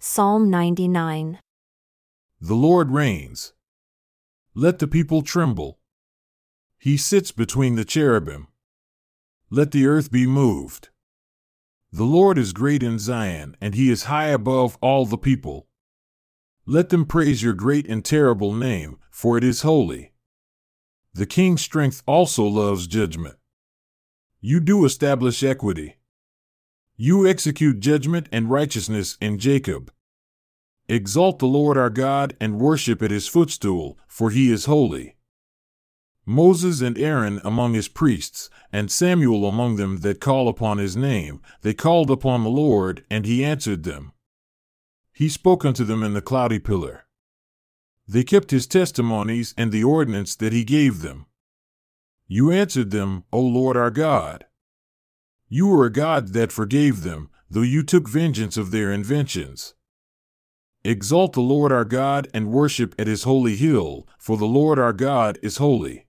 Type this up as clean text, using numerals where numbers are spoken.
Psalm 99. The Lord reigns. Let the people tremble. He sits between the cherubim. Let the earth be moved. The Lord is great in Zion, and he is high above all the people. Let them praise your great and terrible name, for it is holy. The king's strength also loves judgment. You do establish equity. You execute judgment and righteousness in Jacob. Exalt the Lord our God and worship at his footstool, for he is holy. Moses and Aaron among his priests, and Samuel among them that call upon his name, they called upon the Lord, and he answered them. He spoke unto them in the cloudy pillar. They kept his testimonies and the ordinance that he gave them. You answered them, O Lord our God. You were a God that forgave them, though you took vengeance of their inventions. Exalt the Lord our God and worship at his holy hill, for the Lord our God is holy.